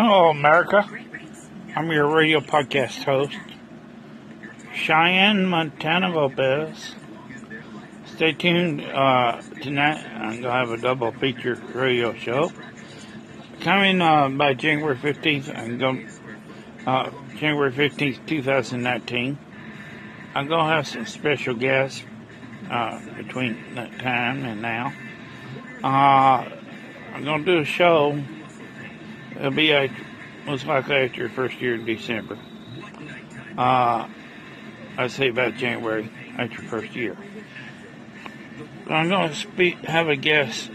Hello, America. I'm your radio podcast host, Cheyenne Montana Lopez. Stay tuned tonight. I'm going to have a double feature radio show. Coming by January 15th, I'm going January 15th, 2019. I'm going to have some special guests between that time and now. I'm going to do a show. It'll be most likely after your first year in December. I say about January, after your first year. I'm going to have a guest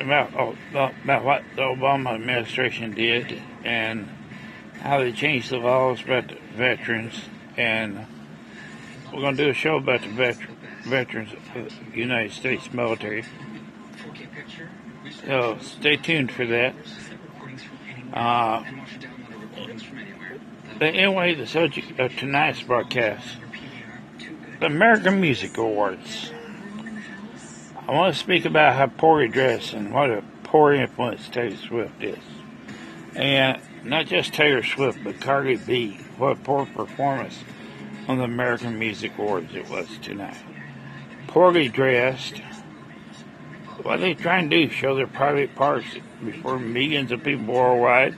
about what the Obama administration did and how they changed the laws about the veterans. And we're going to do a show about the veterans of the United States military. So stay tuned for that. But anyway, the subject of tonight's broadcast, the American Music Awards. I want to speak about how poorly dressed and what a poor influence Taylor Swift is. And not just Taylor Swift, but Cardi B. What a poor performance on the American Music Awards it was tonight. Poorly dressed. What are they trying to do? Show their private parts before millions of people worldwide?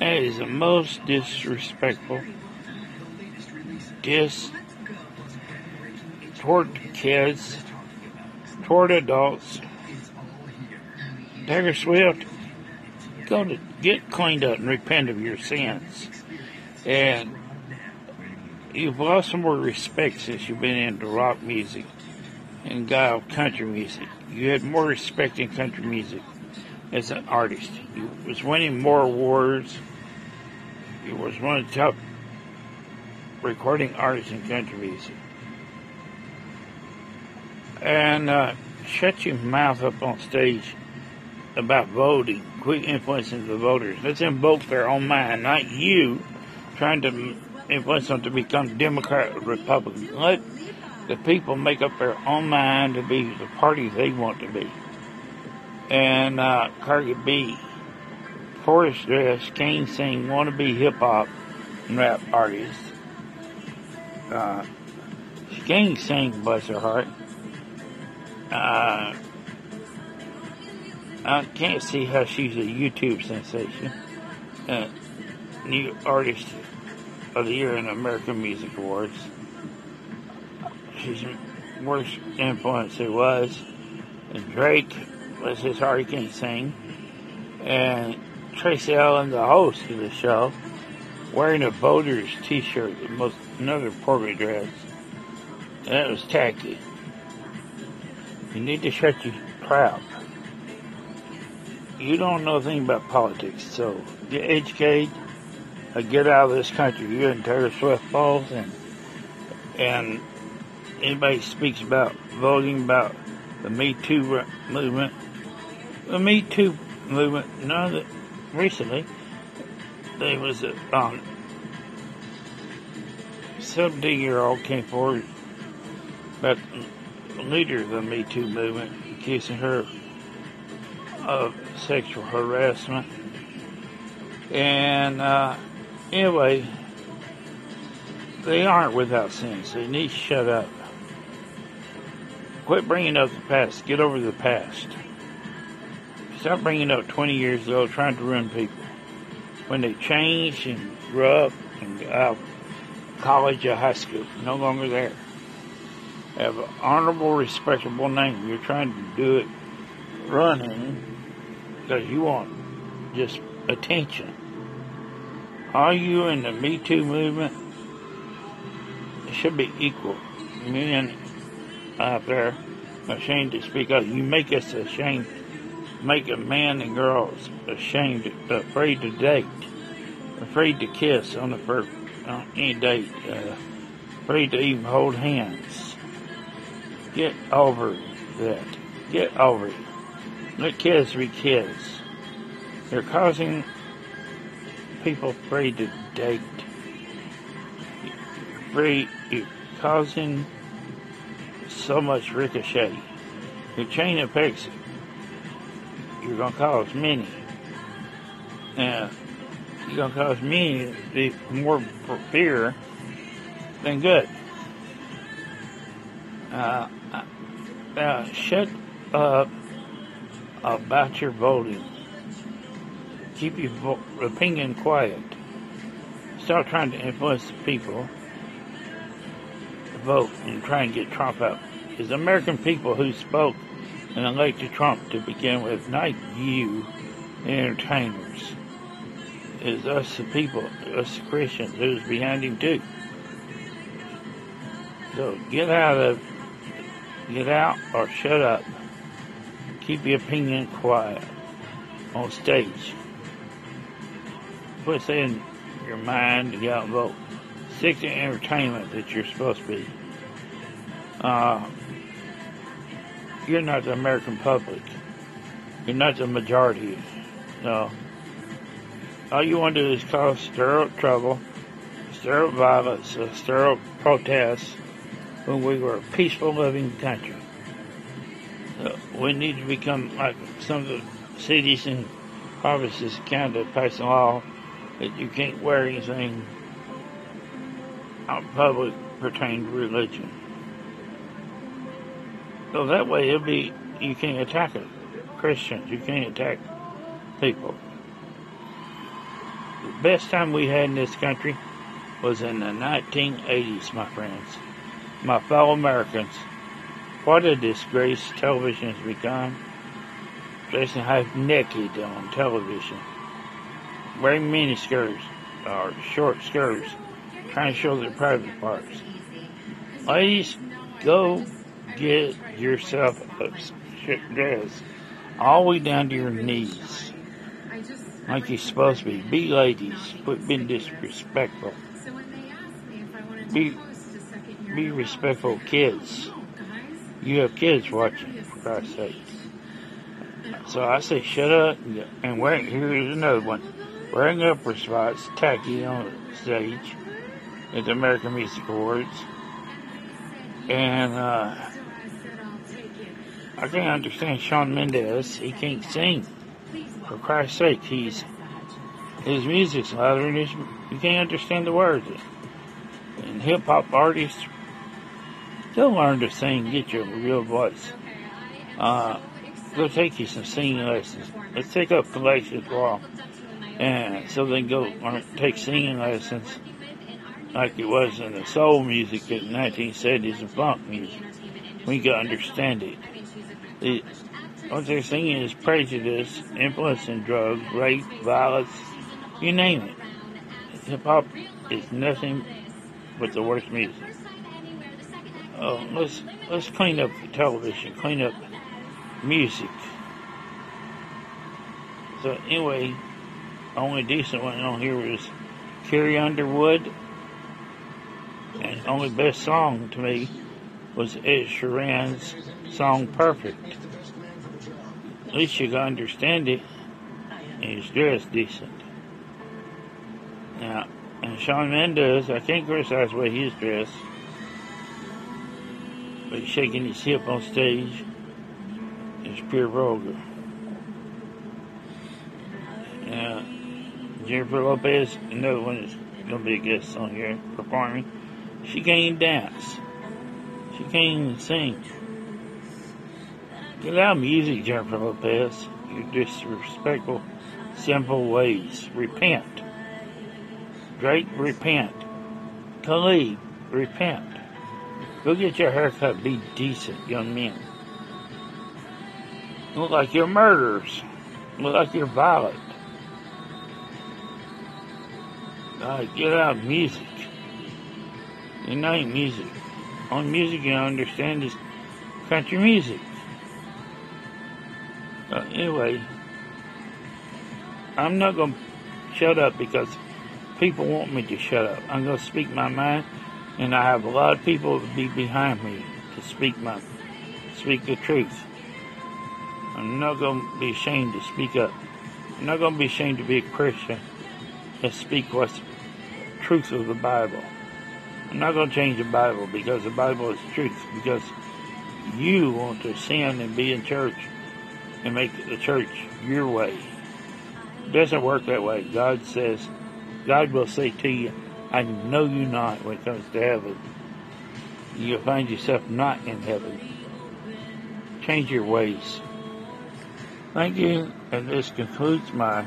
That is the most disrespectful toward kids, toward adults. Taylor Swift, go to get cleaned up and repent of your sins. And you've lost some more respect since you've been into rock music and got country music. You had more respect in country music as an artist. You was winning more awards. You was one of the top recording artists in country music. And shut your mouth up on stage about voting. Quit influencing the voters. Let them vote their own mind, not you trying to influence them to become Democrat or Republican. Let the people make up their own mind to be the party they want to be. And Cardi B, forest dress, cane sing, wannabe hip-hop and rap artist. She cane sing, bless her heart. I can't see how she's a YouTube sensation. New Artist of the Year in the American Music Awards. She's the worst influence there was. And Drake, bless his heart, he can't sing. And Tracy Allen, the host of the show, wearing a voter's t-shirt, another poorly dressed. That was tacky. You need to shut your crowd. You don't know a thing about politics, so get educated or get out of this country. You're in Taylor Swift Falls, and anybody speaks about voting, about the Me Too movement. The Me Too movement, recently, there was a 17-year-old came forward about the leader of the Me Too movement, accusing her of sexual harassment. And anyway, they aren't without sin, so you need to shut up. Quit bringing up the past. Get over the past. Stop bringing up 20 years ago trying to ruin people. When they change and grew up and got out of college or high school, no longer there. Have an honorable, respectable name. You're trying to do it running because you want just attention. Are you in the Me Too movement? It should be equal. Men out there ashamed to speak up. You make us ashamed. Make a man and girls ashamed, afraid to date, afraid to kiss on any date, afraid to even hold hands. Get over that. Get over it. Let kids be kids. They're causing people afraid to date. You're causing so much ricochet. Your chain affects it. You're going to cause many. Yeah. It's going to cause me to be more fear than good. Shut up about your voting. Keep your opinion quiet. Stop trying to influence the people to vote and try and get Trump out. It's the American people who spoke and elected Trump to begin with, not you entertainers. It's us, the people, us, the Christians, who's behind him, too. So get out or shut up. Keep your opinion quiet on stage. Put in your mind to get out and vote. Stick to entertainment that you're supposed to be. You're not the American public. You're not the majority. No. All you want to do is cause stir up trouble, stir up violence, stir up protests when we were a peaceful, living country. We need to become like some of the cities and provinces, Canada, passing a law that you can't wear anything out in public pertaining to religion. So that way, you can't attack it. Christians, you can't attack people. The best time we had in this country was in the 1980s, my friends, my fellow Americans. What a disgrace television has become. Dressing half naked on television, wearing mini skirts or short skirts, trying to show their private parts. Ladies, go get yourself a dress all the way down to your knees, like you're supposed to be. Be ladies. Quit being disrespectful. Be respectful, kids. You have kids watching, for Christ's sake. So I say, shut up and wear. Here's another one. Wearing upper spots, tacky on stage at the American Music Awards, and I can't understand Shawn Mendes. He can't sing. For Christ's sake, his music's louder, and you can't understand the words. And hip-hop artists, they'll learn to sing, get your real voice. They'll take you some singing lessons. Let's take up Khalid and so they can go learn, take singing lessons like it was in the soul music of the 1970s and funk music. We can understand it. What they're singing is prejudice, influencing drugs, rape, violence, you name it. Hip-hop is nothing but the worst music. Let's clean up the television, clean up music. So anyway, the only decent one on here was Carrie Underwood, and the only best song to me was Ed Sheeran's song Perfect. At least you can understand it, and it's dressed decent. Now, and Shawn Mendes, I can't criticize the way he's dressed, but shaking his hip on stage is pure vulgar. Now, Jennifer Lopez, another one that's going to be a guest on here performing, she can't even dance. She can't even sing. Get out of music, Jennifer Lopez. Your disrespectful, simple ways. Repent. Drake, repent. Khalid, repent. Go get your haircut. Be decent, young men. Look like you're murderers. Look like you're violent. Get out of music. You're not music. On music, you understand is country music. Anyway, I'm not going to shut up because people want me to shut up. I'm going to speak my mind, and I have a lot of people to be behind me to speak the truth. I'm not going to be ashamed to speak up. I'm not going to be ashamed to be a Christian and speak what's the truth of the Bible. I'm not going to change the Bible because the Bible is the truth, because you want to sin and be in church and make the church your way. It doesn't work that way. God says, God will say to you, I know you not when it comes to heaven. You'll find yourself not in heaven. Change your ways. Thank you, and this concludes my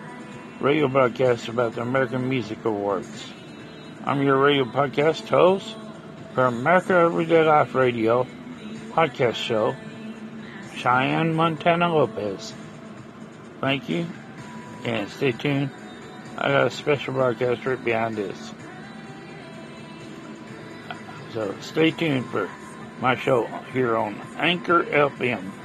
radio broadcast about the American Music Awards. I'm your radio podcast host for America Everyday Life Radio podcast show, Cheyenne Montana Lopez. Thank you, and stay tuned. I got a special broadcast right behind this. So stay tuned for my show here on Anchor FM.